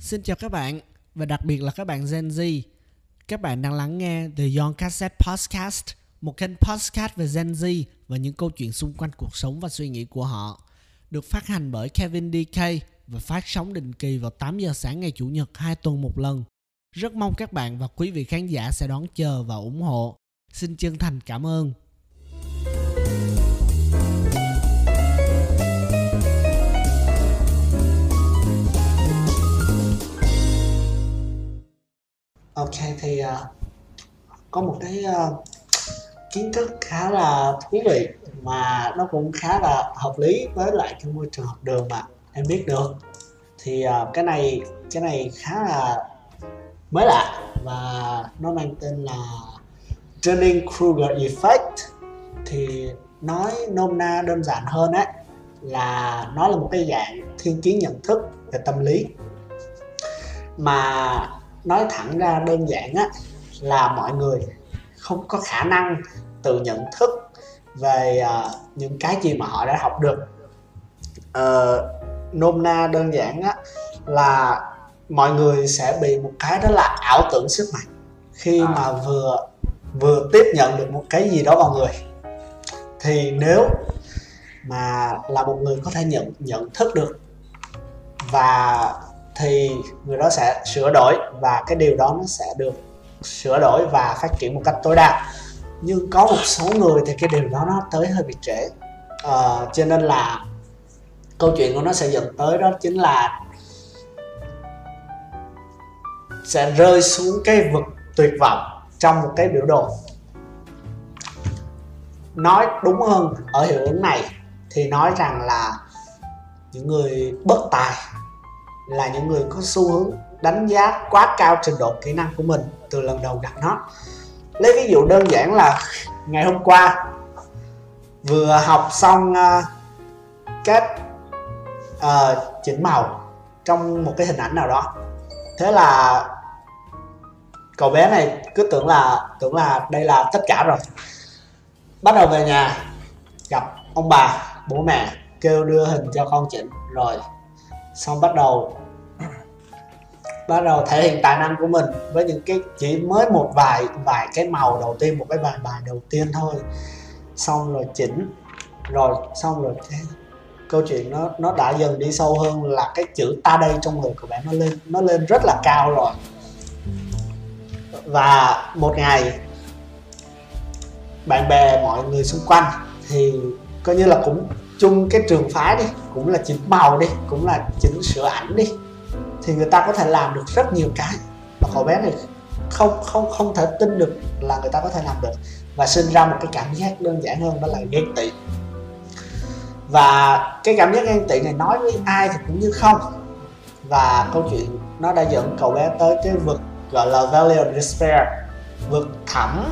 Xin chào các bạn, và đặc biệt là các bạn Gen Z. Các bạn đang lắng nghe The Young Cassette Podcast, một kênh podcast về Gen Z và những câu chuyện xung quanh cuộc sống và suy nghĩ của họ. Được phát hành bởi Kevin DK và phát sóng định kỳ vào 8 giờ sáng ngày Chủ nhật 2 tuần một lần. Rất mong các bạn và quý vị khán giả sẽ đón chờ và ủng hộ. Xin chân thành cảm ơn. Ok, thì có một cái kiến thức khá là thú vị mà nó cũng khá là hợp lý với lại cái môi trường học đường mà em biết được. Thì cái này khá là mới lạ và nó mang tên là Dunning-Kruger effect. Thì nói nôm na đơn giản hơn á, là nó là một cái dạng thiên kiến nhận thức về tâm lý, mà nói thẳng ra đơn giản á là mọi người không có khả năng tự nhận thức về những cái gì mà họ đã học được. Nôm na đơn giản á là mọi người sẽ bị một cái đó là ảo tưởng sức mạnh khi mà vừa tiếp nhận được một cái gì đó vào người. Thì nếu mà là một người có thể nhận thức được và thì người đó sẽ sửa đổi, và cái điều đó nó sẽ được sửa đổi và phát triển một cách tối đa. Nhưng có một số người thì cái điều đó nó tới hơi bị trễ, cho nên là câu chuyện của nó sẽ dẫn tới đó chính là sẽ rơi xuống cái vực tuyệt vọng trong một cái biểu đồ. Nói đúng hơn ở hiệu ứng này thì nói rằng là những người bất tài là những người có xu hướng đánh giá quá cao trình độ kỹ năng của mình từ lần đầu gặp nó. Lấy ví dụ đơn giản là ngày hôm qua vừa học xong cách chỉnh màu trong một cái hình ảnh nào đó. Thế là cậu bé này cứ tưởng là đây là tất cả rồi. Bắt đầu về nhà gặp ông bà, bố mẹ kêu đưa hình cho con chỉnh rồi. Xong bắt đầu thể hiện tài năng của mình với những cái chỉ mới một vài cái màu đầu tiên, một cái vài bài đầu tiên thôi. Xong rồi chỉnh rồi xong rồi thế. Câu chuyện nó đã dần đi sâu hơn là cái chữ ta đây trong người của bạn nó lên rất là cao rồi. Và một ngày bạn bè mọi người xung quanh thì coi như là cũng chung cái trường phái đi, cũng là chỉnh màu đi, cũng là chỉnh sửa ảnh đi, thì người ta có thể làm được rất nhiều cái mà cậu bé này không thể tin được là người ta có thể làm được, và sinh ra một cái cảm giác đơn giản hơn, đó là ghen tị. Và cái cảm giác ghen tị này nói với ai thì cũng như không, và câu chuyện nó đã dẫn cậu bé tới cái vực gọi là Valley of Despair, vực thẳm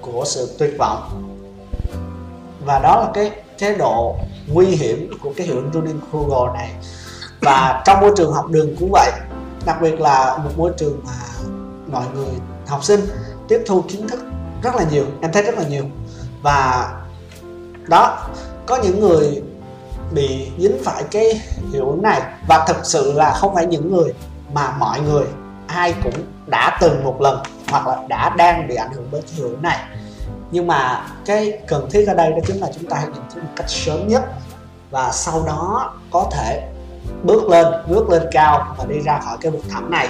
của sự tuyệt vọng. Và đó là cái chế độ nguy hiểm của cái hiệu ứng Dunning-Kruger này. Và trong môi trường học đường cũng vậy, đặc biệt là một môi trường mà mọi người học sinh tiếp thu kiến thức rất là nhiều, em thấy rất là nhiều. Và đó, có những người bị dính phải cái hiệu ứng này, và thực sự là không phải những người mà mọi người ai cũng đã từng một lần hoặc là đã đang bị ảnh hưởng bởi cái hiệu ứng này. Nhưng mà cái cần thiết ở đây đó chính là chúng ta hãy nhận thức một cách sớm nhất, và sau đó có thể bước lên cao và đi ra khỏi cái vực thẳm này.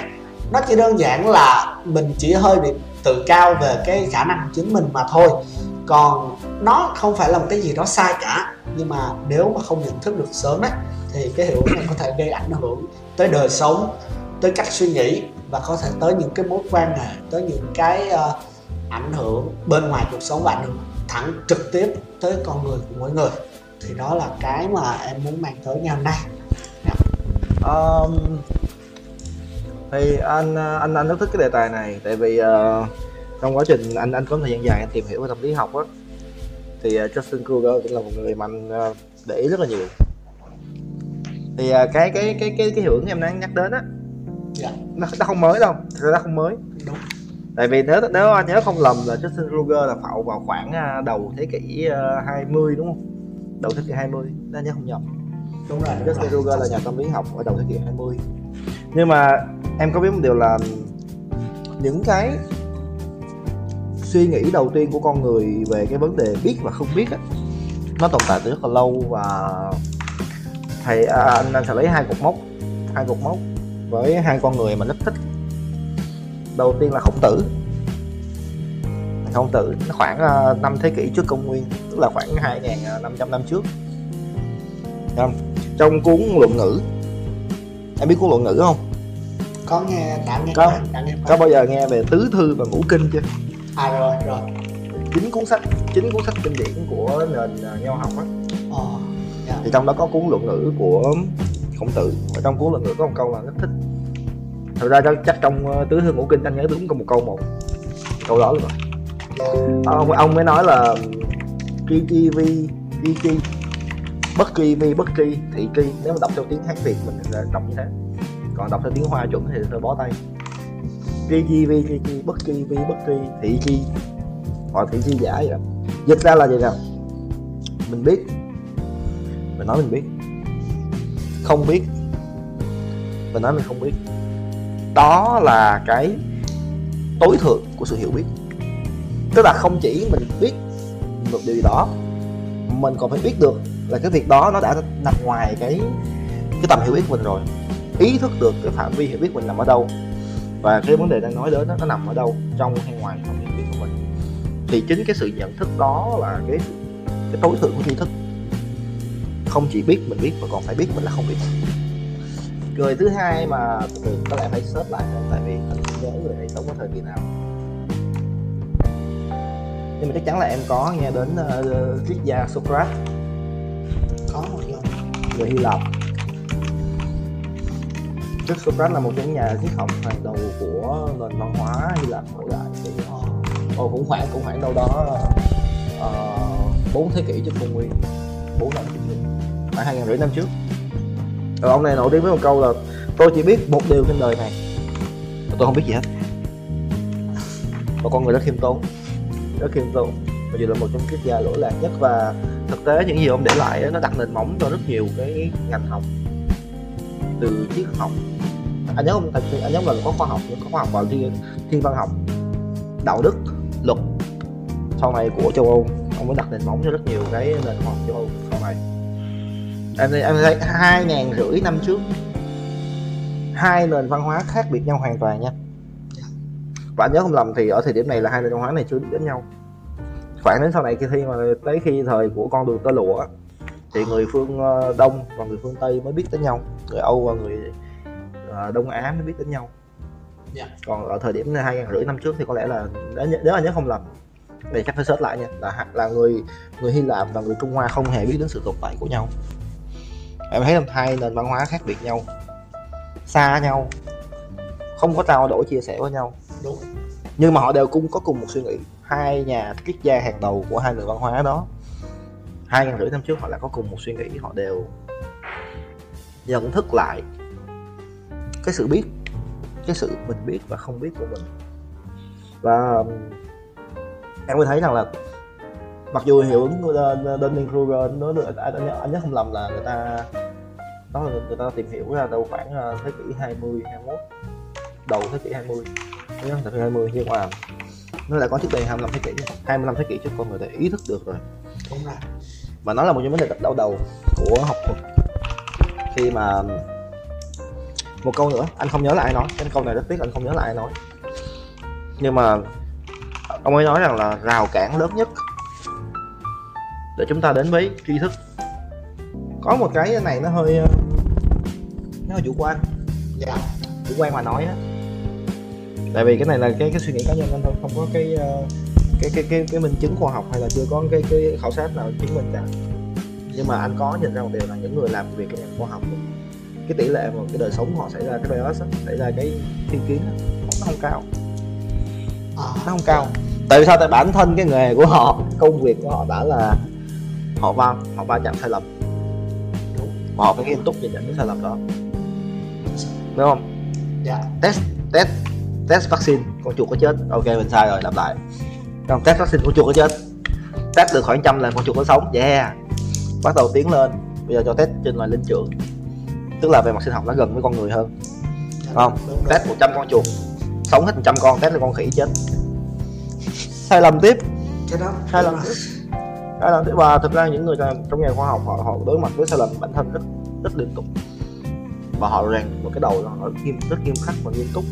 Nó chỉ đơn giản là mình chỉ hơi bị tự cao về cái khả năng của chính mình mà thôi, còn nó không phải là một cái gì đó sai cả. Nhưng mà nếu mà không nhận thức được sớm ấy, thì cái hiệu ứng này có thể gây ảnh hưởng tới đời sống, tới cách suy nghĩ, và có thể tới những cái mối quan hệ, tới những cái ảnh hưởng bên ngoài cuộc sống, và ảnh hưởng thẳng trực tiếp tới con người của mỗi người. Thì đó là cái mà em muốn mang tới ngày hôm nay. Thì anh rất thích cái đề tài này, tại vì trong quá trình anh có thời gian dài anh tìm hiểu về tâm lý học á, thì Justin Kruger cũng là một người mà anh để ý rất là nhiều. Thì cái hiệu ứng em đang nhắc đến á, nó không mới đâu, thực ra không mới. Đúng. Tại vì nếu anh nhớ không lầm là Justin Kruger là phậu vào khoảng đầu thế kỷ 20 đúng không? đầu thế kỷ 20, ta nhớ không nhầm. Đúng rồi. Jack Long là nhà tâm lý học ở đầu thế kỷ 20. Nhưng mà em có biết một điều là những cái suy nghĩ đầu tiên của con người về cái vấn đề biết và không biết á, nó tồn tại từ rất là lâu. Và thầy anh sẽ lấy hai cột mốc với hai con người mà rất thích. Đầu tiên là Khổng Tử, nó khoảng 5 thế kỷ trước công nguyên, tức là khoảng 2.500 năm trước. Trong cuốn Luận Ngữ, em biết cuốn Luận Ngữ không? Có nghe, tạm nghe. Có bao giờ nghe về Tứ Thư và Ngũ Kinh chưa? À rồi. Chín cuốn sách kinh điển của nền nho học á. Yeah. Thì trong đó có cuốn Luận Ngữ của Khổng Tử. Và trong cuốn Luận Ngữ có một câu là rất thích. Thật ra chắc trong Tứ Thư Ngũ Kinh anh nhớ đúng có một câu đó luôn rồi. Ông mới nói là bất kỳ vi thị kỳ. Nếu mà đọc theo tiếng Hán Việt mình là đọc như thế, còn đọc theo tiếng Hoa chuẩn thì thôi bó tay. Bất kỳ vi thị kỳ hoặc thị kỳ giả vậy đó. Dịch ra là gì nào? Mình nói mình biết. Không biết, mình nói mình không biết. Đó là cái tối thượng của sự hiểu biết. Tức là không chỉ mình biết một điều gì đó, mình còn phải biết được là cái việc đó nó đã nằm ngoài cái tầm hiểu biết mình rồi. Ý thức được cái phạm vi hiểu biết mình nằm ở đâu, và cái vấn đề đang nói đến đó, nó nằm ở đâu, trong hay ngoài tầm hiểu biết của mình. Thì chính cái sự nhận thức đó là cái tối thượng của tri thức. Không chỉ biết mình biết, mà còn phải biết mình là không biết. Người thứ hai mà có lẽ phải search lại thôi, tại vì anh không nhớ người này sống ở thời kỳ nào. Nhưng mà chắc chắn là em có nghe đến triết gia Socrates. Có một lần. Người Hy Lạp. Trước Socrates là một trong những nhà triết học hàng đầu của nền văn hóa Hy Lạp cổ đại. Thì cũng khoảng đâu đó 4 thế kỷ trước công nguyên, 4 năm trước công nguyên, khoảng 2.500 năm trước. Rồi ông này nổi tiếng với một câu là tôi chỉ biết một điều trên đời này, tôi không biết gì hết. Và con người rất khiêm tốn, mặc dù là một trong triết gia lỗi lạc nhất, và thực tế những gì ông để lại đó, nó đặt nền móng cho rất nhiều cái ngành học, từ triết học. Anh nhớ không? Anh nhớ là có khoa học vào thiên văn học, đạo đức, luật sau này của châu Âu. Ông mới đặt nền móng cho rất nhiều cái nền khoa học châu Âu sau này. Em thấy 2.500 năm trước, hai nền văn hóa khác biệt nhau hoàn toàn nha. Và anh nhớ không lầm thì ở thời điểm này là hai nền văn hóa này chưa đến nhau. Khoảng đến sau này khi thời của con đường tơ lụa thì người phương Đông và người phương Tây mới biết đến nhau, người Âu và người Đông Á mới biết đến nhau. Còn ở thời điểm 2.500 năm trước thì có lẽ là, nếu anh nhớ không lầm, để chắc phải search lại nha, là người Hy Lạp và người Trung Hoa không hề biết đến sự tồn tại của nhau. Em thấy là hai nền văn hóa khác biệt nhau, xa nhau, không có trao đổi chia sẻ với nhau. Đúng. Nhưng mà họ đều có cùng một suy nghĩ. Hai nhà triết gia hàng đầu của hai nền văn hóa đó, 2.500 năm trước họ lại có cùng một suy nghĩ. Họ đều nhận thức lại cái sự biết, cái sự mình biết và không biết của mình. Và em mới thấy rằng là mặc dù hiệu ứng Dunning-Kruger nó được, anh nhớ không lầm là người ta tìm hiểu ra đâu khoảng thế kỷ 20, 21, đầu thế kỷ 20, thế kỷ 20, nhưng mà nó lại có trước đây 25 thế kỷ, 25 thế kỷ trước con người ta ý thức được rồi. Đúng rồi. Và nó là một trong vấn đề rất đau đầu của học thuật. Khi mà một câu nữa, anh không nhớ là ai nói, cái câu này rất tiếc anh không nhớ là ai nói. Nhưng mà ông ấy nói rằng là rào cản lớn nhất để chúng ta đến với tri thức, có một cái này nó hơi chủ quan. Dạ. Chủ quan mà nói á, tại vì cái này là cái suy nghĩ cá nhân anh thôi, không có cái minh chứng khoa học hay là chưa có cái khảo sát nào chứng minh cả. Nhưng mà anh có nhìn ra một điều là những người làm việc trong khoa học, cái tỷ lệ mà cái đời sống họ xảy ra cái bias, xảy ra cái thiên kiến nó không cao. Tại vì sao? Tại bản thân cái nghề của họ, công việc của họ đã là họ va chạm sai lầm. Họ phải nghiêm túc nhìn nhận cái sai lầm đó, đúng không? Dạ. Test vaccine con chuột có chết, ok mình sai rồi, làm lại. Còn test vaccine con chuột có chết, test được khoảng 100 lần con chuột có sống, yeah. bắt đầu tiến lên, bây giờ cho test trên loài linh trưởng, tức là về mặt sinh học nó gần với con người hơn, không? Test 100 con chuột sống hết 100 con, test là con khỉ chết. Sai lầm tiếp, sai lầm tiếp. Và thực ra những người trong nghề khoa học họ đối mặt với sai lầm bản thân rất liên tục, và họ rèn một cái đầu họ rất nghiêm khắc và nghiêm túc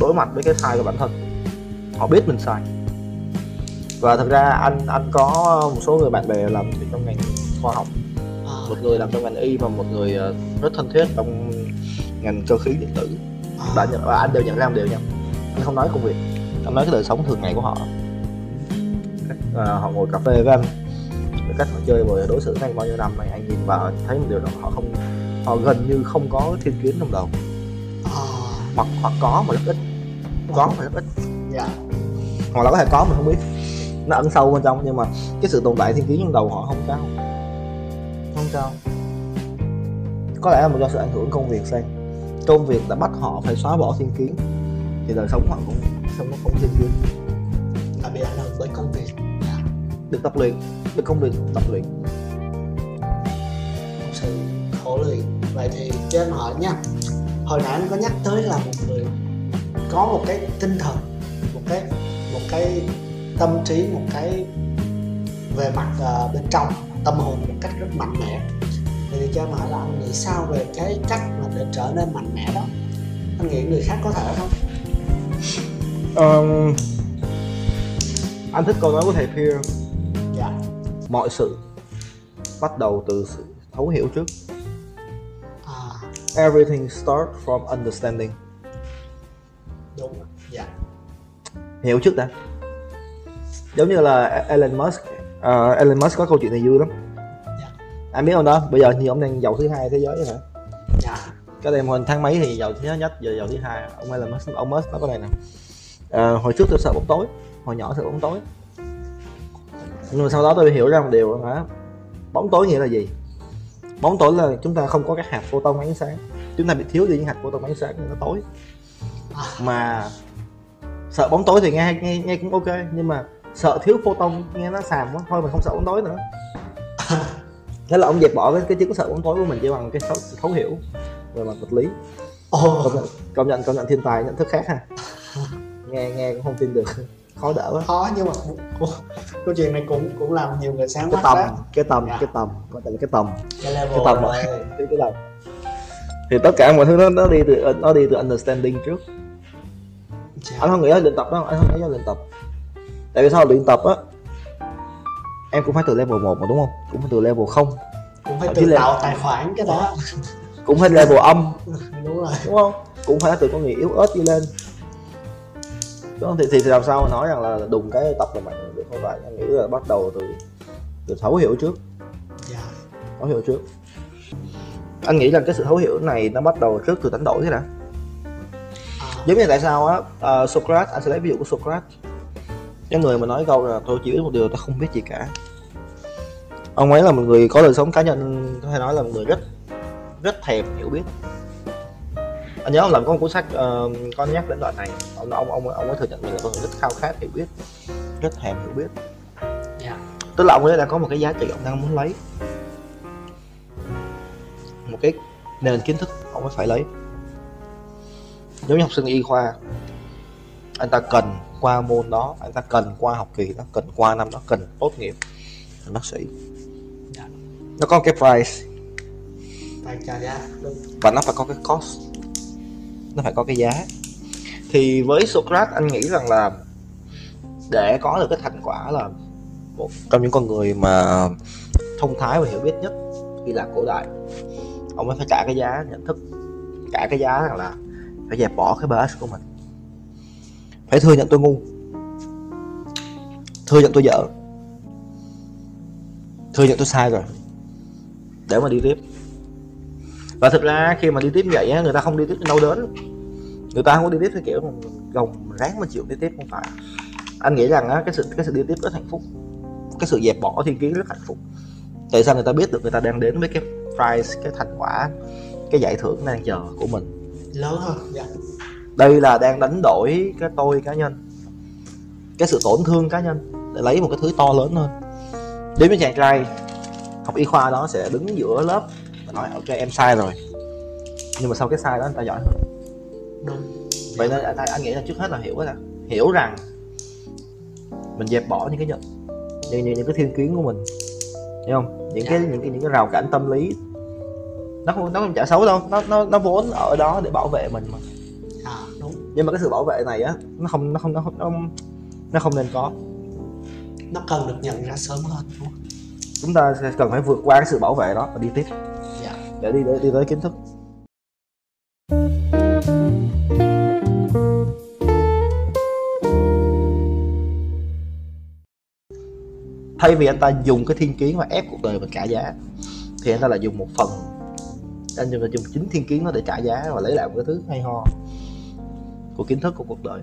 đối mặt với cái sai của bản thân. Họ biết mình sai. Và thật ra anh có một số người bạn bè làm trong ngành khoa học, một người làm trong ngành y và một người rất thân thiết trong ngành cơ khí điện tử. Và anh đều nhận ra một điều nha, anh không nói công việc, anh nói cái đời sống thường ngày của họ. Họ ngồi cà phê với anh, cách họ chơi và đối xử với anh bao nhiêu năm này, anh nhìn vào thấy một điều là họ gần như không có thiên kiến trong đầu, hoặc có mà rất ít, yeah. Hoặc là có thể có mình không biết, nó ẩn sâu bên trong, nhưng mà cái sự tồn tại thiên kiến trong đầu họ không cao. Có lẽ là do sự ảnh hưởng công việc đã bắt họ phải xóa bỏ thiên kiến, thì đời sống họ cũng không thiên kiến, là bị ảnh hưởng bởi công việc, được công việc tập luyện. Một sự khổ luyện. Vậy thì cho em hỏi nha, hồi nãy anh có nhắc tới là một người có một cái tinh thần, một cái tâm trí, một cái về mặt bên trong tâm hồn một cách rất mạnh mẽ. Thì cho em hỏi là anh nghĩ sao về cái cách mà để trở nên mạnh mẽ đó? Anh nghĩ người khác có thể không? Anh thích câu nói của thầy Pierre. Dạ. Mọi sự bắt đầu từ sự thấu hiểu trước. Everything starts from understanding. Đúng. Dạ. Hiểu trước đã. Giống như là Elon Musk có câu chuyện này vui lắm. Dạ. Anh biết không đó? Bây giờ thì ông đang giàu thứ hai thế giới hả? Dạ. Cái đêm hồi tháng mấy thì giàu thứ nhất, giờ giàu thứ hai. Ông Elon Musk nói có này nè. Hồi trước tôi sợ bóng tối, hồi nhỏ sợ bóng tối. Nhưng mà sau đó tôi hiểu ra một điều hả? Bóng tối nghĩa là gì? Bóng tối là chúng ta không có các hạt photon ánh sáng, chúng ta bị thiếu đi những hạt photon ánh sáng nên nó tối. Mà sợ bóng tối thì nghe cũng ok, nhưng mà sợ thiếu photon nghe nó xàm quá, thôi mình không sợ bóng tối nữa. Thế là ông dẹp bỏ cái chứng sợ bóng tối của mình chỉ bằng cái thấu hiểu về mặt vật lý. Công nhận thiên tài nhận thức khác ha. Nghe cũng không tin được, khó đỡ quá. Khó, nhưng mà câu chuyện này cũng làm nhiều người sáng mắt đó. Cái tầm. Thì tất cả mọi thứ nó đi từ understanding trước. Chà. Anh không nghĩ là luyện tập đâu, Tại vì sao luyện tập á, em cũng phải từ level 1 mà đúng không? Cũng phải từ level 0. Cũng phải từ tạo tài khoản cái đó. Cũng phải level âm. Đúng rồi. Đúng không? Cũng phải từ con người yếu ớt đi lên. Thì làm sao mà nói rằng là đùng cái tập là mạnh được, không phải. Anh nghĩ là bắt đầu từ thấu hiểu trước. Dạ. Thấu hiểu trước. Anh nghĩ là cái sự thấu hiểu này nó bắt đầu trước từ đánh đổi thế nào. Giống như tại sao á, Socrates, anh sẽ lấy ví dụ của Socrates. Cái người mà nói câu là tôi chỉ biết một điều, tôi không biết gì cả. Ông ấy là một người có đời sống cá nhân, có thể nói là một người rất thèm hiểu biết. Anh nhớ ông làm có một cuốn sách con nhắc đến đoạn này, ông ấy thừa nhận mình là con người rất khao khát hiểu biết, rất thèm hiểu biết. Yeah. Tức là ông ấy đang có một cái giá trị ông đang muốn lấy, một cái nền kiến thức ông ấy phải lấy. Giống như học sinh y khoa, anh ta cần qua môn đó, anh ta cần qua học kỳ đó, cần qua năm đó, cần tốt nghiệp thành bác sĩ. Yeah. Nó có cái price và nó phải có cái cost, nó phải có cái giá. Thì với Socrates, anh nghĩ rằng là để có được cái thành quả là một trong những con người mà thông thái và hiểu biết nhất khi là cổ đại, ông ấy phải trả cái giá nhận thức, trả cái giá rằng là phải dẹp bỏ cái BS của mình, phải thừa nhận tôi ngu, thừa nhận tôi dở, thừa nhận tôi sai rồi để mà đi tiếp. Và thực ra khi mà đi tiếp vậy á, người ta không đi tiếp đâu đến, người ta không có đi tiếp theo kiểu gồng ráng mà chịu đi tiếp, không phải. Anh nghĩ rằng á, cái sự đi tiếp rất hạnh phúc, cái sự dẹp bỏ thiên kiến rất hạnh phúc. Tại sao người ta biết được người ta đang đến với cái prize, cái thành quả, cái giải thưởng đang chờ của mình lớn hơn. Dạ. Đây là đang đánh đổi cái tôi cá nhân, cái sự tổn thương cá nhân để lấy một cái thứ to lớn hơn. Đến với chàng trai học y khoa đó sẽ đứng giữa lớp và nói ok em sai rồi, nhưng mà sau cái sai đó anh ta giỏi hơn. Đúng. Vậy nên anh nghĩ là trước hết là hiểu rằng mình dẹp bỏ những cái thiên kiến của mình, hiểu không? Những cái rào cản tâm lý nó không chả xấu đâu, nó vốn ở đó để bảo vệ mình mà. À, đúng. Nhưng mà cái sự bảo vệ này á nó không nên có, nó cần được nhận ra sớm hơn, đúng không? Chúng ta cần phải vượt qua cái sự bảo vệ đó và đi tiếp, để đi tới kiến thức. Thay vì anh ta dùng cái thiên kiến mà ép cuộc đời mình trả giá, thì anh ta lại dùng một phần, anh ta dùng chính thiên kiến nó để trả giá và lấy lại một cái thứ hay ho của kiến thức của cuộc đời.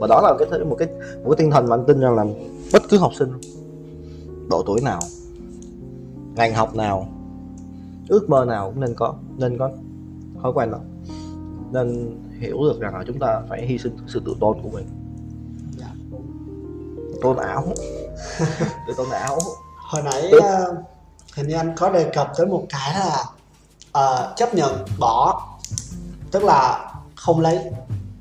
Và đó là một cái tinh thần mà anh tin rằng là bất cứ học sinh độ tuổi nào, ngành học nào, ước mơ nào cũng nên có thói quen đó. Nên hiểu được rằng là chúng ta phải hy sinh sự tự tôn của mình. Tự tôn ảo. Hồi nãy hình như anh có đề cập tới một cái là chấp nhận bỏ, tức là không lấy,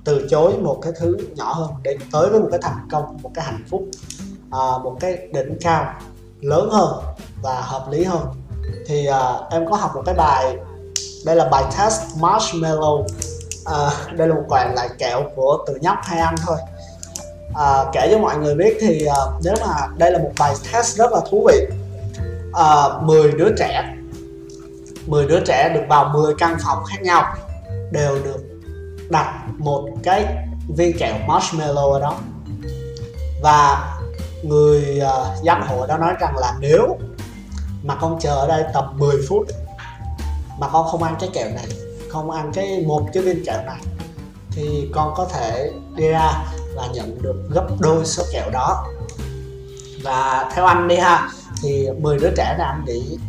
từ chối một cái thứ nhỏ hơn để tới với một cái thành công, một cái hạnh phúc, một cái đỉnh cao lớn hơn và hợp lý hơn. Thì em có học một cái bài, đây là bài test marshmallow, đây là một quàng lại kẹo của tụi nhóc hay ăn thôi. Kể cho mọi người biết thì nếu mà đây là một bài test rất là thú vị. 10 đứa trẻ được vào 10 căn phòng khác nhau, đều được đặt một cái viên kẹo marshmallow ở đó. Và người giám hộ đó nói rằng là nếu mà con chờ ở đây tầm 10 phút mà con không ăn cái kẹo này, không ăn một cái viên kẹo này, thì con có thể đi ra và nhận được gấp đôi số kẹo đó. Và theo anh đi ha, thì 10 đứa trẻ này anh nghĩ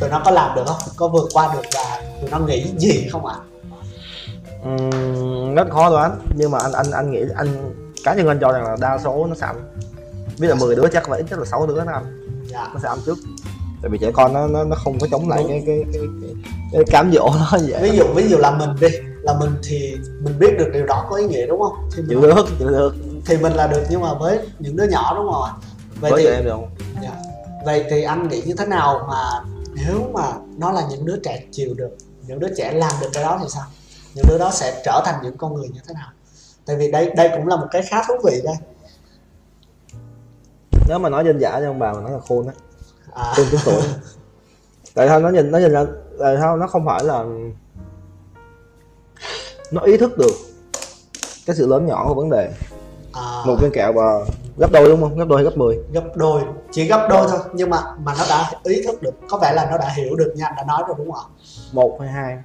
tụi nó có làm được không? Có vượt qua được và tụi nó nghĩ gì không ạ? Rất khó đoán, nhưng mà anh nghĩ, anh cá nhân anh cho rằng là đa số nó sẽ ăn. Biết là 10 đứa chắc là ít nhất là 6 đứa nó ăn. Dạ. Nó sẽ ăn trước. Tại vì trẻ con nó không có chống lại cái cám dỗ nó vậy. Ví dụ là mình đi, là mình thì mình biết được điều đó có ý nghĩa, đúng không? Thì mình được thì mình là được, nhưng mà với những đứa nhỏ, đúng không ạ? Vậy thì anh nghĩ như thế nào mà nếu mà nó là những đứa trẻ chịu được, những đứa trẻ làm được cái đó thì sao? Những đứa đó sẽ trở thành những con người như thế nào? Tại vì đây cũng là một cái khá thú vị đây. Nếu mà nói dân dã cho ông bà mà nó là khôn á, khôn cái tuổi. Tại sao nó nhìn ra, tại sao nó không phải là nó ý thức được cái sự lớn nhỏ của vấn đề. Một viên kẹo mà gấp đôi, đúng không? Gấp đôi hay gấp 10? Gấp đôi, chỉ gấp đôi thôi, nhưng mà nó đã ý thức được, có vẻ là nó đã hiểu được nha, đã nói rồi đúng không? 1 hay 2.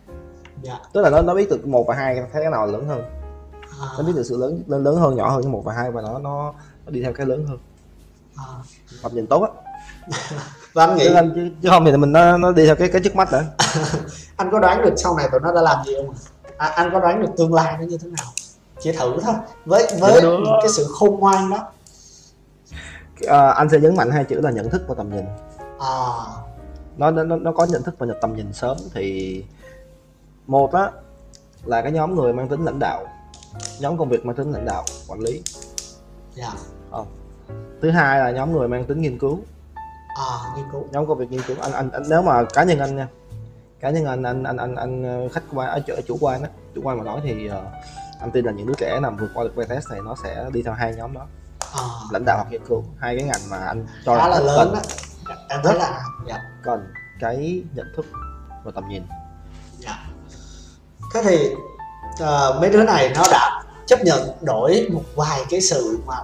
Dạ. Tức là nó biết được 1 và 2 thấy cái nào là lớn hơn. Nó biết được sự lớn hơn, nhỏ hơn cái 1 và 2, và nó đi theo cái lớn hơn. Học nhìn tốt á. Và anh nghĩ chứ không thì mình nó đi theo cái trước mắt nữa. Anh có đoán được sau này tụi nó đã làm gì không? Anh có đoán được tương lai nó như thế nào? Chỉ thử thôi, với cái sự khôn ngoan đó. Anh sẽ nhấn mạnh 2 chữ là nhận thức và tầm nhìn. Nó có nhận thức và tầm nhìn sớm thì một á là cái nhóm người mang tính lãnh đạo, nhóm công việc mang tính lãnh đạo, quản lý. Dạ. Thứ hai là nhóm người mang tính nghiên cứu. Nhóm công việc nghiên cứu. Anh nếu mà cá nhân anh khách quan, chủ quan mà nói thì anh tin là những đứa trẻ nào vượt qua được bài test này nó sẽ đi theo 2 nhóm đó. Lãnh đạo hoặc nghiên cứu, 2 cái ngành mà anh cho khá là lớn đó. Em thấy là cần cái nhận thức và tầm nhìn. Thế thì mấy đứa này nó đã chấp nhận đổi một vài cái sự mà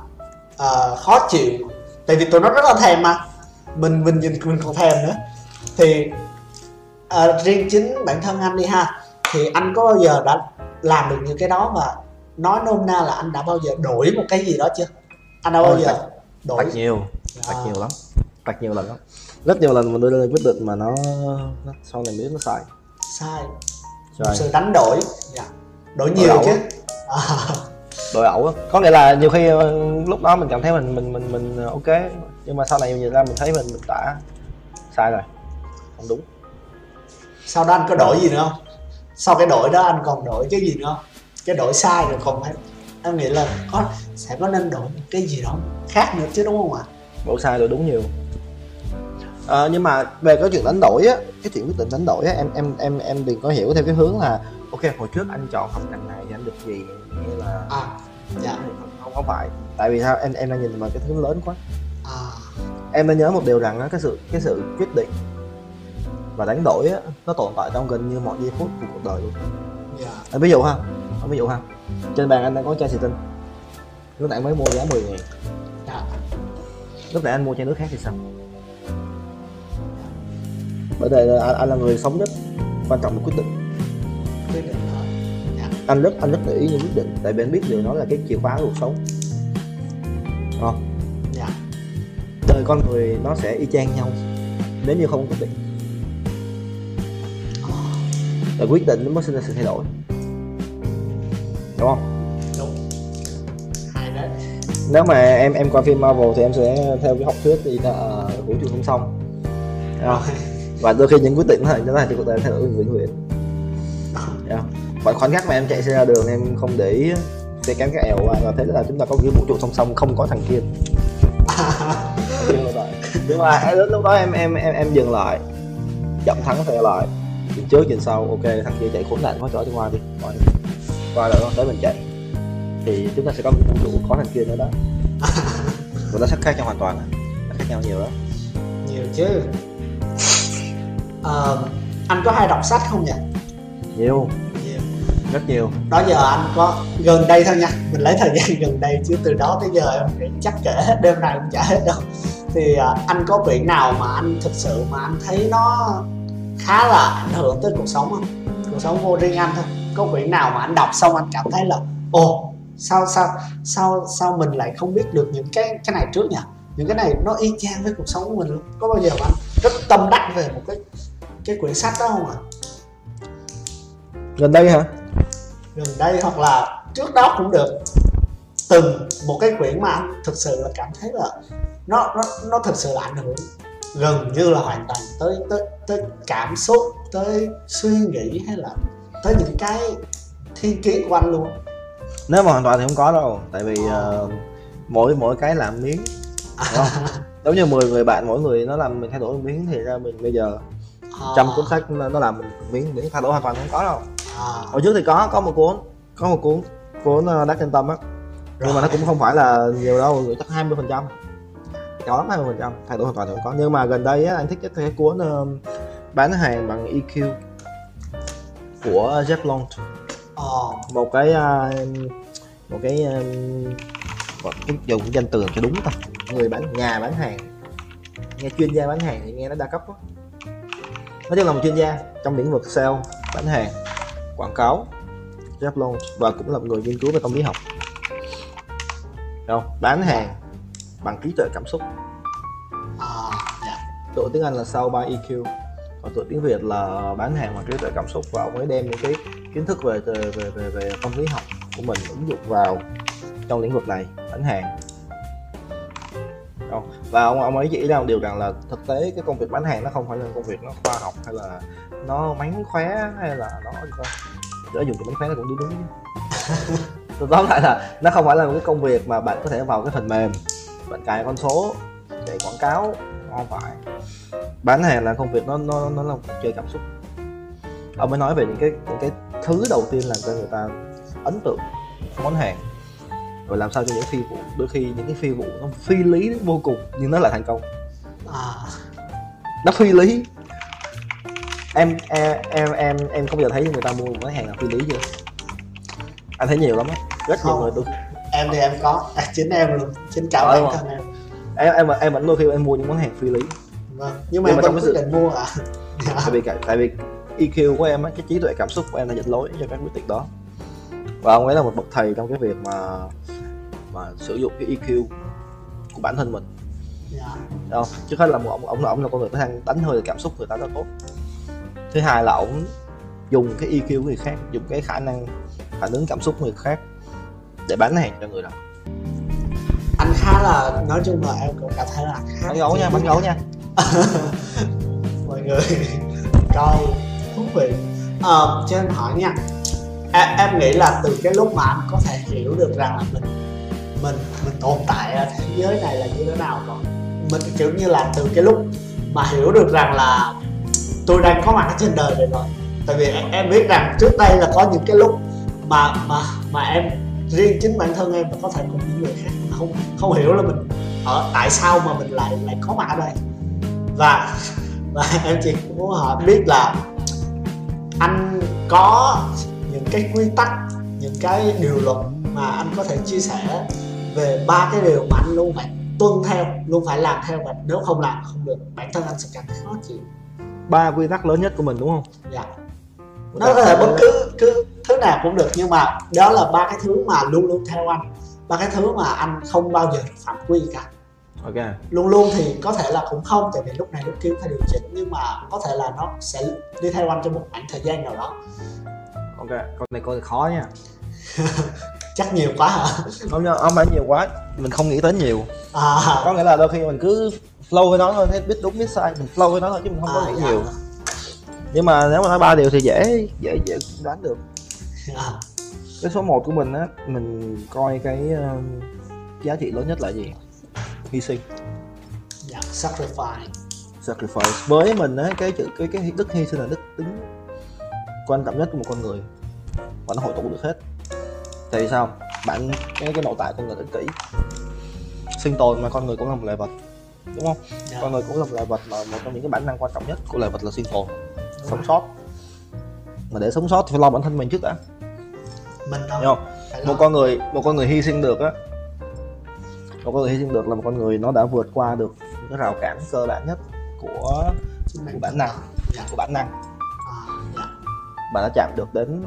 khó chịu, tại vì tụi nó rất là thèm mà mình nhìn mình còn thèm nữa. Thì riêng chính bản thân anh đi ha, thì anh có bao giờ đã làm được những cái đó mà nói nôm na là anh đã bao giờ đổi một cái gì đó chưa? Anh đã bao giờ đổi? Tạch nhiều lắm, rất nhiều lần mình đưa ra quyết định mà nó sau này biết nó sai. Sự đánh đổi, đổi nhiều chứ. Đổi ẩu á, có nghĩa là nhiều khi lúc đó mình cảm thấy mình ok, nhưng mà sau này nhìn ra mình thấy mình đã sai rồi. không đúng. Sau đó anh có đổi gì nữa không? Sau cái đổi đó anh còn đổi cái gì nữa không? Cái đổi sai rồi còn phải, anh nghĩ là sẽ có nên đổi cái gì đó khác nữa chứ, đúng không ạ? Đổi sai rồi đúng nhiều. Nhưng mà về cái chuyện đánh đổi á, cái chuyện quyết định đánh đổi á, em đừng có hiểu theo cái hướng là ok hồi trước anh chọn học ngành này thì anh được gì, như là dạ. Không có phải. Tại vì sao em đang nhìn vào cái thứ lớn quá. Em đã nhớ một điều rằng á, cái sự quyết định và đánh đổi á, nó tồn tại trong gần như mọi giây phút của cuộc đời luôn. Dạ. Ví dụ ha, trên bàn anh đang có chai xì tinh, lúc nãy mới mua giá 10.000. Dạ. Lúc nãy anh mua chai nước khác thì sao? Bởi vì anh là người sống nhất, quan trọng là quyết định. Anh rất để ý những quyết định, tại vì anh biết điều đó là cái chìa khóa của cuộc sống. Đúng không? Dạ. Đời con người nó sẽ y chang nhau nếu như không quyết định. Rồi quyết định nó mới sinh ra sự thay đổi. Đúng không? Đúng. Hay đấy. Nếu mà em coi phim Marvel thì em sẽ theo cái học thuyết thì là vũ trụ song song. Và đôi khi những quyết định nó là cuộc đời thay đổi vĩnh viễn. Và khoảnh khắc mà em chạy xe ra đường em không để ý xe cán cái ẻo qua và thấy là chúng ta có cái vũ trụ song song, không có thằng kia. Nhưng mà lúc đó em dừng lại, chậm thắng theo lại, nhìn trước nhìn sau, ok thằng kia chạy khốn nạn quá trở đi ngoài đi, qua rồi tới mình chạy thì chúng ta sẽ có một vũ trụ có thằng kia nữa đó. Và nó sẽ khác nhau hoàn toàn, nó khác nhau nhiều đó. Nhiều chứ. Anh có hay đọc sách không nhỉ? Nhiều. Rất nhiều. Đó giờ anh có gần đây thôi nha, mình lấy thời gian gần đây chứ từ đó tới giờ em nghĩ chắc kể hết đêm này cũng chả hết đâu. Thì anh có quyển nào mà anh thực sự mà anh thấy nó khá là ảnh hưởng tới cuộc sống không? Cuộc sống vô riêng anh thôi. Có quyển nào mà anh đọc xong anh cảm thấy là ồ sao mình lại không biết được những cái này trước nhỉ? Những cái này nó y chang với cuộc sống của mình luôn. Có bao giờ mà anh rất tâm đắc về một cái quyển sách đó không ạ? Gần đây hả? Gần đây hoặc là trước đó cũng được. Từng một cái quyển mà anh thực sự là cảm thấy là nó thực sự là ảnh hưởng gần như là hoàn toàn tới cảm xúc, tới suy nghĩ hay là tới những cái thiên kiến của anh luôn. Nếu mà hoàn toàn thì không có đâu, tại vì mỗi cái làm miếng. Đúng không? Giống như 10 người bạn, mỗi người nó làm mình thay đổi một miếng thì ra mình bây giờ trong cuốn sách nó làm mình miếng thay đổi hoàn toàn không có đâu. Hồi trước thì có một cuốn Đắc Nhân Tâm á, nhưng mà nó cũng không phải là nhiều đâu, chắc 20%, cao lắm 20%, thay đổi hoàn toàn không có. Nhưng mà gần đây á, anh thích nhất cái cuốn Bán Hàng Bằng EQ của Jack Long, một cái dùng cái danh từ cho đúng thôi, người bán nhà bán hàng, nghe chuyên gia bán hàng thì nghe nó đa cấp quá. Nói chung là một chuyên gia trong lĩnh vực sale, bán hàng, quảng cáo, Jack Long, và cũng là một người nghiên cứu về tâm lý học. Đâu, bán hàng bằng trí tuệ cảm xúc. Tựa tiếng Anh là Sales by EQ, còn tựa tiếng Việt là Bán Hàng Bằng Trí Tuệ Cảm Xúc. Và ông ấy đem những cái kiến thức về tâm lý học của mình ứng dụng vào trong lĩnh vực này, bán hàng. Và ông ấy chỉ ra một điều rằng là thực tế cái công việc bán hàng nó không phải là công việc nó khoa học hay là nó mánh khóe hay là nó gì đó. Để dùng từ mánh khóe nó cũng đúng. Tóm lại là nó không phải là một cái công việc mà bạn có thể vào cái phần mềm, bạn cài con số, chạy quảng cáo, không phải. Bán hàng là công việc nó là cuộc chơi cảm xúc. Ông mới nói về những cái thứ đầu tiên làm cho người ta ấn tượng món hàng. Rồi làm sao cho những phi vụ, đôi khi những cái phi vụ nó phi lý đến vô cùng nhưng nó lại thành công. Nó phi lý. Em không bao giờ thấy người ta mua một cái hàng nào phi lý chưa? Anh thấy nhiều lắm á, rất nhiều người luôn. Em thì em có, chính em luôn, chính cả bản thân em. Em vẫn đôi khi em mua những món hàng phi lý. Vâng, nhưng mà em vẫn quyết định mua ạ. Tại vì EQ của em á, cái trí tuệ cảm xúc của em là dẫn lối cho các quyết định đó. Và ông ấy là một bậc thầy trong cái việc mà sử dụng cái EQ của bản thân mình. Không? Trước hết là ông là con người có thang đánh hơi cảm xúc người ta rất tốt. Thứ hai là ông dùng cái EQ của người khác, dùng cái khả năng phản ứng cảm xúc của người khác để bán hàng cho người đó. Anh khá là, nói chung là em cũng cảm thấy là khá. Bánh gấu nha. Mọi người người coi thú vị. Cho nên hỏi nha, em nghĩ là từ cái lúc mà anh có thể hiểu được rằng là mình tồn tại ở thế giới này là như thế nào rồi, mình kiểu như là từ cái lúc mà hiểu được rằng là tôi đang có mặt ở trên đời này rồi. Tại vì em biết rằng trước đây là có những cái lúc mà em riêng chính bản thân em và có thể cùng những người khác không hiểu là mình ở tại sao mà mình lại có mặt ở đây. Và em chỉ muốn hỏi biết là anh có những cái quy tắc, những cái điều luật mà anh có thể chia sẻ về ba cái điều mà anh luôn phải tuân theo, luôn phải làm theo, và nếu không làm không được bản thân anh sẽ cảm thấy khó chịu. Ba quy tắc lớn nhất của mình đúng không? Dạ. Nó có thể bất cứ thứ nào cũng được, nhưng mà đó là ba cái thứ mà luôn luôn theo anh, ba cái thứ mà anh không bao giờ phạm quy cả. Okay. Luôn luôn thì có thể là cũng không, tại vì lúc này lúc kia phải điều chỉnh, nhưng mà có thể là nó sẽ đi theo anh trong một khoảng thời gian nào đó. Ok, con này coi khó nha. Chắc nhiều quá hả? Không phải nhiều quá, mình không nghĩ tới nhiều. Có nghĩa là đôi khi mình cứ flow với nó thôi, biết đúng biết sai mình flow với nó thôi chứ mình không có nghĩ nhiều. Nhưng mà nếu mà nói ba điều thì dễ đoán được. Cái số 1 của mình á, mình coi cái giá trị lớn nhất là gì? Hy sinh. Dạ, sacrifice. Với mình á, cái đức hy sinh là đức tính quan trọng nhất của một con người và nó hội tụ được hết. Tại sao? Bạn cái nội tại con người ích kỷ, sinh tồn, mà con người cũng là một loài vật, đúng không? Dạ. Con người cũng là một loài vật, mà một trong những cái bản năng quan trọng nhất của loài vật là sinh tồn, sống sót. Mà để sống sót thì phải lo bản thân mình trước đã. Mình đâu? Một con người hy sinh được á, một con người hy sinh được là một con người nó đã vượt qua được cái rào cản cơ bản nhất của bản năng. Bạn đã chạm được đến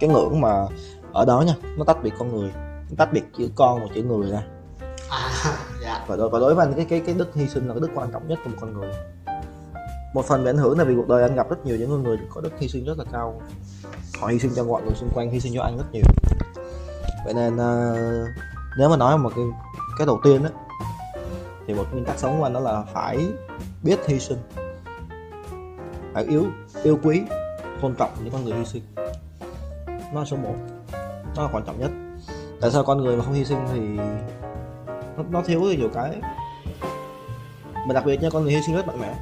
cái ngưỡng mà ở đó nha, nó tách biệt con người, nó tách biệt chữ con và chữ người ra. Và đối với anh cái đức hy sinh là cái đức quan trọng nhất của một con người. Một phần bị ảnh hưởng là vì cuộc đời anh gặp rất nhiều những người có đức hy sinh rất là cao, họ hy sinh cho mọi người xung quanh, hy sinh cho anh rất nhiều. Vậy nên nếu mà nói một cái đầu tiên á, thì một nguyên tắc sống của anh đó là phải biết hy sinh, phải yêu quý, tôn trọng những con người hy sinh. Nó là số 1, nó là quan trọng nhất. Tại sao con người mà không hy sinh thì nó thiếu nhiều cái. Mà đặc biệt nha, con người hy sinh rất mạnh mẽ.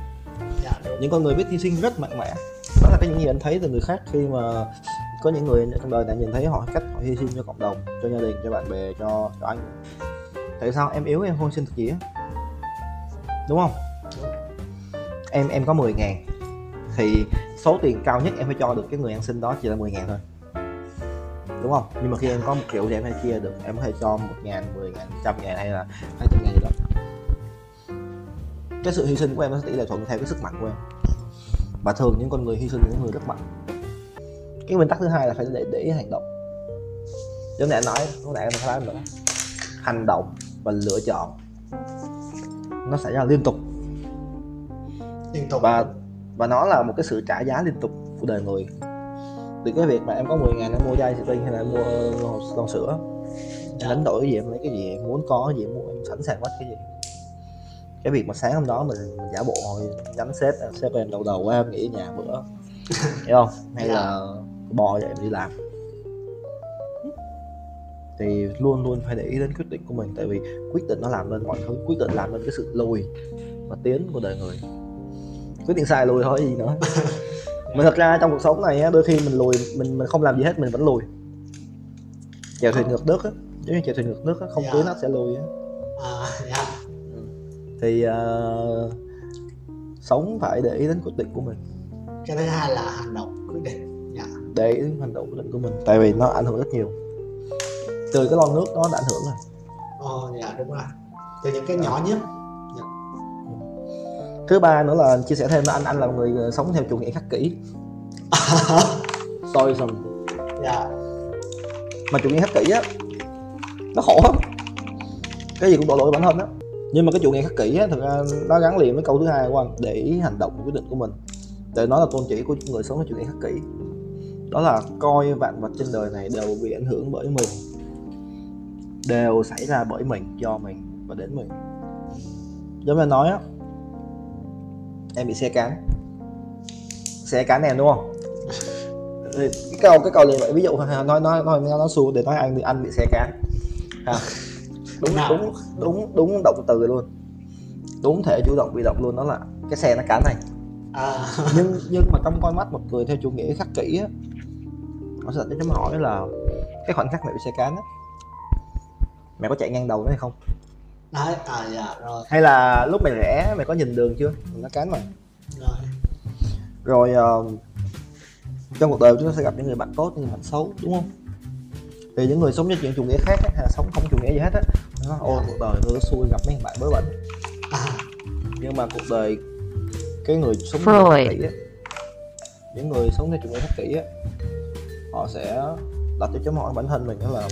Những con người biết hy sinh rất mạnh mẽ. Đó là cái những gì anh thấy từ người khác, khi mà có những người trong đời đã nhìn thấy họ cách họ hy sinh cho cộng đồng, cho gia đình, cho bạn bè, cho anh. Tại sao em yếu em không hy sinh được gì á? Đúng không? Em có 10.000 thì số tiền cao nhất em phải cho được cái người ăn xin đó chỉ là 10.000 thôi, đúng không? Nhưng mà khi em có 1 triệu thì em hay chia được, em có thể cho 1.000, 10.000, 100.000 hay là 200.000 gì đó. Cái sự hy sinh của em nó sẽ tỷ lệ thuận theo cái sức mạnh của em, và thường những con người hy sinh là những người rất mạnh. Cái nguyên tắc thứ hai là phải để ý hành động. Giống như anh nói, lúc nãy em nói nữa, hành động và lựa chọn nó xảy ra liên tục và nó là một cái sự trả giá liên tục của đời người. Từ cái việc mà em có 10.000 em mua chai xịt tinh hay là em mua lon sữa, đánh đổi cái gì, em lấy cái gì em muốn, có gì em muốn, em sẵn sàng mất cái gì. Cái việc mà sáng hôm đó mình giả bộ đánh sếp em đầu quá, em nghỉ nhà bữa, hiểu không? Hay là bò dậy mình đi làm. Thì luôn luôn phải để ý đến quyết định của mình, tại vì quyết định nó làm nên mọi thứ, quyết định làm nên cái sự lùi và tiến của đời người. Quyết định sai lùi thôi gì nữa. Mà thật ra trong cuộc sống này á, đôi khi mình lùi, mình không làm gì hết mình vẫn lùi. Chèo thuyền ngược nước á, giống như chèo thuyền ngược nước á, không cưới nó sẽ lùi á. Thì sống phải để ý đến quyết định của mình. Cái thứ hai là hành động quyết định. Để ý đến hành động quyết định của mình, tại vì nó ảnh hưởng rất nhiều. Từ cái lon nước nó đã ảnh hưởng rồi. Đúng rồi. Từ những cái nhỏ nhất. Thứ ba nữa là chia sẻ thêm là anh là một người sống theo chủ nghĩa khắc kỷ. Stoicism. Mà chủ nghĩa khắc kỷ á, nó khổ lắm. Cái gì cũng đổ lỗi bản thân á. Nhưng mà cái chủ nghĩa khắc kỷ á, thực ra nó gắn liền với câu thứ hai của anh, để ý hành động quyết định của mình. Để nó là tôn chỉ của người sống theo chủ nghĩa khắc kỷ. Đó là coi vạn vật trên đời này đều bị ảnh hưởng bởi mình, đều xảy ra bởi mình, do mình và đến mình. Giống như anh nói á, em bị xe cán sẽ cá nè đúng không? Cái câu liền vậy, ví dụ nói xuống để nói anh bị xé cá. Đúng động từ luôn, đúng thể chủ động bị động luôn, đó là cái xe nó cán này. Nhưng mà trong con mắt một người theo chủ nghĩa khắc kỷ á, họ sẽ đến hỏi là cái khoảnh khắc mày bị xe cán á, mày có chạy ngang đầu nó hay không? Đấy, dạ, rồi. Hay là lúc mày rẽ mày có nhìn đường chưa? Nó cán mày. Rồi trong cuộc đời chúng ta sẽ gặp những người bạn tốt, những người bạn xấu, đúng không? Thì những người sống với chuyện chủ nghĩa khác ấy, hay là sống không chủ nghĩa gì hết á, ôi cuộc đời tôi xui gặp mấy bạn bớ bẩn. Nhưng mà cuộc đời cái người sống khắc kỷ á, những người sống theo chủ nghĩa khắc kỷ á, họ sẽ đặt cho chấm hỏi bản thân mình là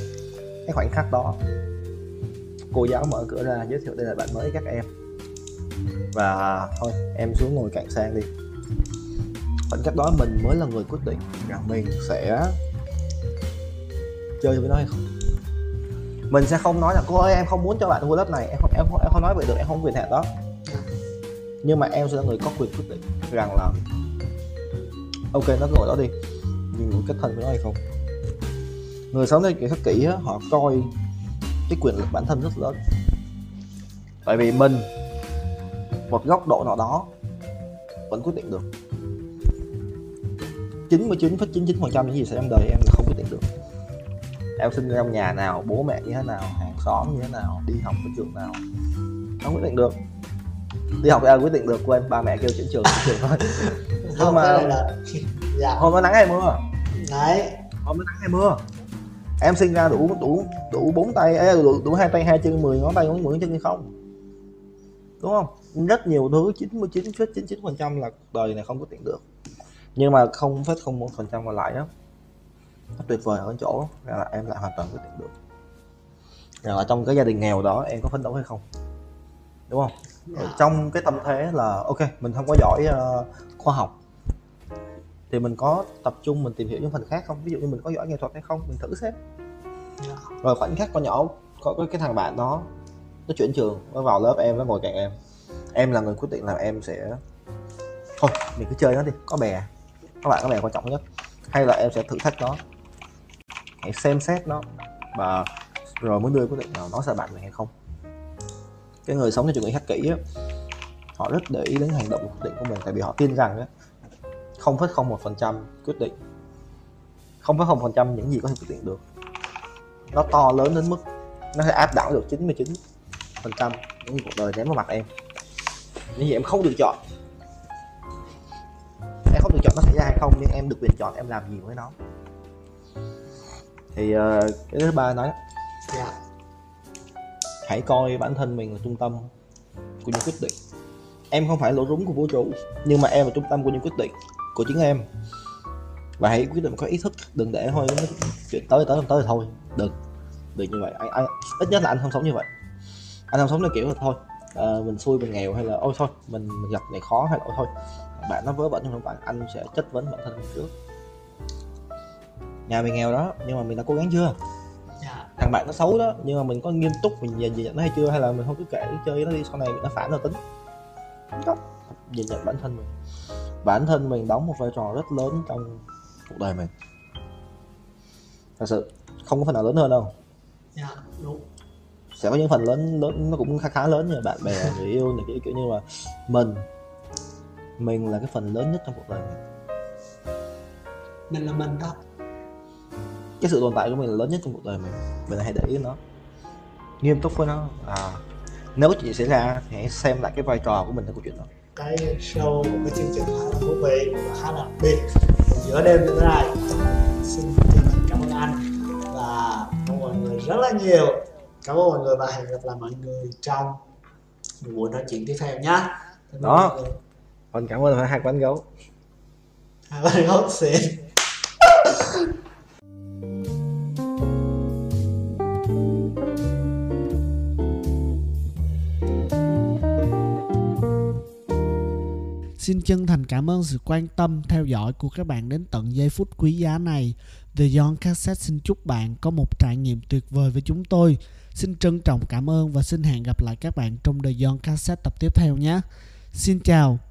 cái khoảnh khắc đó, cô giáo mở cửa ra giới thiệu đây là bạn mới các em, và thôi em xuống ngồi cạnh sang đi. Khoảnh khắc đó mình mới là người quyết định là mình sẽ chơi với nó hay không. Mình sẽ không nói là cô ơi em không muốn cho bạn vô lớp này, em không nói vậy được, em không quyền hạn đó. Nhưng mà em sẽ là người có quyền quyết định rằng là ok nó ngồi đó đi, nhưng kết thân với nó hay không. Người sống theo kiểu khắc kỷ họ coi cái quyền lực bản thân rất lớn, tại vì mình một góc độ nào đó vẫn quyết định được. 99,99% những gì xảy trong đời em là không quyết định được. Em sinh ra trong nhà nào, bố mẹ như thế nào, hàng xóm như thế nào, đi học ở trường nào, không quyết định được. Đi học ai quyết định được, quên, ba mẹ kêu chuyển trường thôi. Không mà dạ. Hôm nó nắng hay mưa? Đấy. Hôm nó nắng hay mưa? Em sinh ra đủ 4 tay, đủ 2 tay, 2 chân, 10 ngón tay, 10 ngón chân hay không? Đúng không? Rất nhiều thứ, 99,99% là đời này không quyết định được. Nhưng mà 0,01% còn lại đó, nó tuyệt vời ở chỗ là em lại hoàn toàn quyết định được. Rồi trong cái gia đình nghèo đó em có phấn đấu hay không, đúng không? Rồi trong cái tâm thế là ok mình không có giỏi khoa học thì mình có tập trung mình tìm hiểu những phần khác không, ví dụ như mình có giỏi nghệ thuật hay không, mình thử xem. Rồi khoảnh khắc con nhỏ có cái thằng bạn đó nó chuyển trường, nó vào lớp em, nó ngồi cạnh em là người quyết định là em sẽ thôi mình cứ chơi nó đi, có bè, các bạn quan trọng nhất, hay là em sẽ thử thách nó, hãy xem xét nó và rồi mới đưa quyết định nào nó sẽ bạn mình hay không. Cái người sống theo chủ nghĩa khắc kỷ á, họ rất để ý đến hành động quyết định của mình, tại vì họ tin rằng á 0,01% quyết định, 0,01% những gì có thể quyết định được nó to lớn đến mức nó sẽ áp đảo được 99% những cuộc đời ném vào mặt em, những gì em không được chọn. Em không được chọn nó xảy ra hay không, nhưng em được quyền chọn em làm gì với nó. Thì cái thứ ba nói hãy coi bản thân mình là trung tâm của những quyết định. Em không phải lỗ rúng của vũ trụ, nhưng mà em là trung tâm của những quyết định của chính em, và hãy quyết định có ý thức, đừng để thôi chuyện tới thôi, đừng như vậy. Anh ít nhất là anh không sống như vậy. Anh không sống theo kiểu là thôi mình xui mình nghèo, hay là ôi thôi mình gặp này khó, hay là ôi thôi bạn nó vớ vẩn trong bạn. Anh sẽ chất vấn bản thân mình trước. Nhà mình nghèo đó, nhưng mà mình đã cố gắng chưa? Thằng bạn nó xấu đó, nhưng mà mình có nghiêm túc mình nhìn nhận nó hay chưa, hay là mình không cứ kệ nó chơi nó đi, sau này mình nó phản rồi tính. Đó, nhìn nhận bản thân mình. Bản thân mình đóng một vai trò rất lớn trong cuộc đời mình. Thật sự không có phần nào lớn hơn đâu. Đúng. Sẽ có những phần lớn nó cũng khá lớn, như bạn bè, người yêu này kiểu như mà mình là cái phần lớn nhất trong cuộc đời mình. Mình là mình đó. Cái sự tồn tại của mình là lớn nhất trong cuộc đời mình. Mình hãy để ý nó, nghiêm túc với nó. Nếu có chuyện xảy ra thì hãy xem lại cái vai trò của mình trong câu chuyện đó. Cái show, cái chương trình khá là thú vị và khá là đặc biệt giữa đêm như thế này. Xin chân thành cảm ơn anh và mọi người rất là nhiều. Cảm ơn mọi người và hẹn gặp lại mọi người trong buổi nói chuyện tiếp theo nhé. Đó. Còn cảm ơn hai quán gấu. Hai quán gấu xịn. Xin chân thành cảm ơn sự quan tâm, theo dõi của các bạn đến tận giây phút quý giá này. The Young Cassette xin chúc bạn có một trải nghiệm tuyệt vời với chúng tôi. Xin trân trọng cảm ơn và xin hẹn gặp lại các bạn trong The Young Cassette tập tiếp theo nhé. Xin chào.